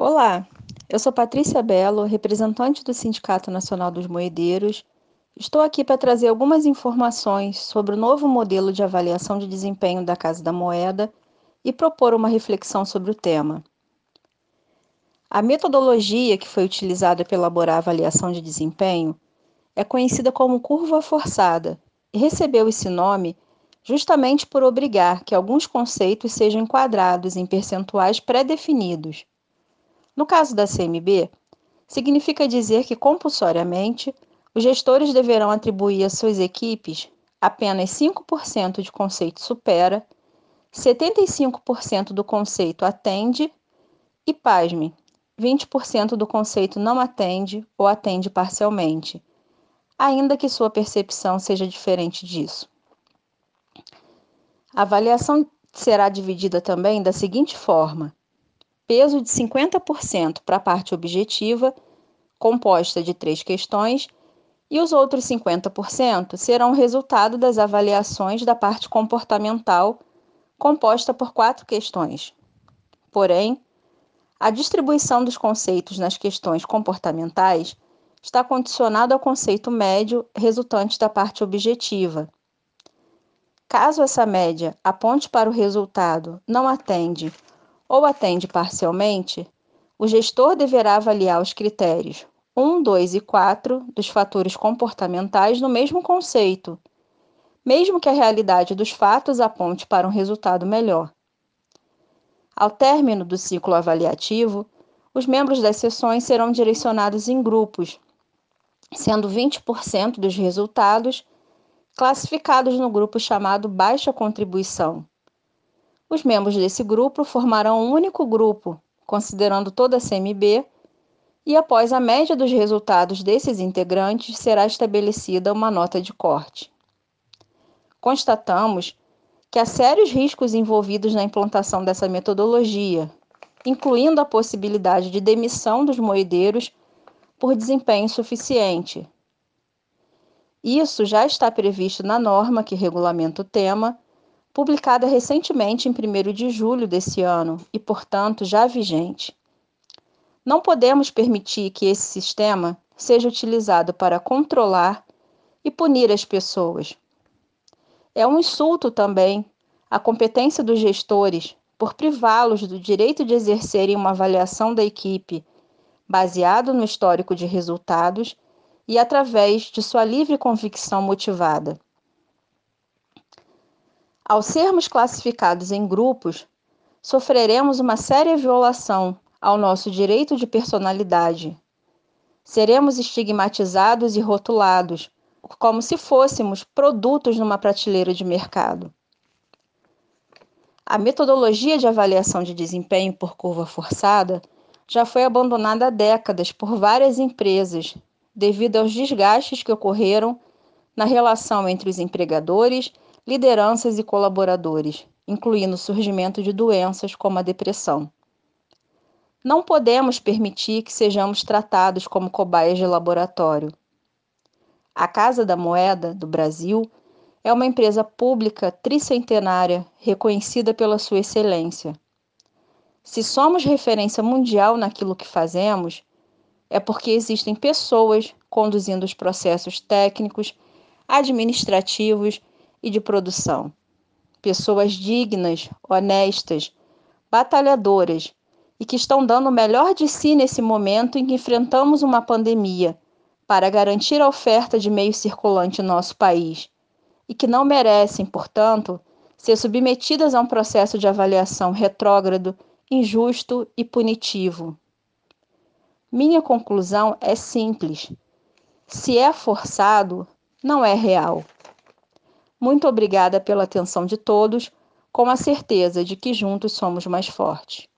Olá, eu sou Patrícia Bello, representante do Sindicato Nacional dos Moedeiros. Estou aqui para trazer algumas informações sobre o novo modelo de avaliação de desempenho da Casa da Moeda e propor uma reflexão sobre o tema. A metodologia que foi utilizada para elaborar a avaliação de desempenho é conhecida como curva forçada e recebeu esse nome justamente por obrigar que alguns conceitos sejam enquadrados em percentuais pré-definidos. No caso da CMB, significa dizer que, compulsoriamente, os gestores deverão atribuir às suas equipes apenas 5% de conceito supera, 75% do conceito atende e, pasme, 20% do conceito não atende ou atende parcialmente, ainda que sua percepção seja diferente disso. A avaliação será dividida também da seguinte forma: peso de 50% para a parte objetiva, composta de 3 questões, e os outros 50% serão resultado das avaliações da parte comportamental, composta por 4 questões. Porém, a distribuição dos conceitos nas questões comportamentais está condicionada ao conceito médio resultante da parte objetiva. Caso essa média aponte para o resultado não atende ou atende parcialmente, o gestor deverá avaliar os critérios 1, 2 e 4 dos fatores comportamentais no mesmo conceito, mesmo que a realidade dos fatos aponte para um resultado melhor. Ao término do ciclo avaliativo, os membros das sessões serão direcionados em grupos, sendo 20% dos resultados classificados no grupo chamado baixa contribuição. Os membros desse grupo formarão um único grupo, considerando toda a CMB, e após a média dos resultados desses integrantes será estabelecida uma nota de corte. Constatamos que há sérios riscos envolvidos na implantação dessa metodologia, incluindo a possibilidade de demissão dos moedeiros por desempenho insuficiente. Isso já está previsto na norma que regulamenta o tema, publicada recentemente em 1º de julho desse ano e, portanto, já vigente. Não podemos permitir que esse sistema seja utilizado para controlar e punir as pessoas. É um insulto também à competência dos gestores por privá-los do direito de exercerem uma avaliação da equipe baseado no histórico de resultados e através de sua livre convicção motivada. Ao sermos classificados em grupos, sofreremos uma séria violação ao nosso direito de personalidade. Seremos estigmatizados e rotulados, como se fôssemos produtos numa prateleira de mercado. A metodologia de avaliação de desempenho por curva forçada já foi abandonada há décadas por várias empresas, devido aos desgastes que ocorreram na relação entre os empregadores, lideranças e colaboradores, incluindo o surgimento de doenças como a depressão. Não podemos permitir que sejamos tratados como cobaias de laboratório. A Casa da Moeda do Brasil é uma empresa pública tricentenária reconhecida pela sua excelência. Se somos referência mundial naquilo que fazemos, é porque existem pessoas conduzindo os processos técnicos, administrativos e de produção. Pessoas dignas, honestas, batalhadoras e que estão dando o melhor de si nesse momento em que enfrentamos uma pandemia, para garantir a oferta de meio circulante em nosso país, e que não merecem, portanto, ser submetidas a um processo de avaliação retrógrado, injusto e punitivo. Minha conclusão é simples: se é forçado, não é real. Muito obrigada pela atenção de todos, com a certeza de que juntos somos mais fortes.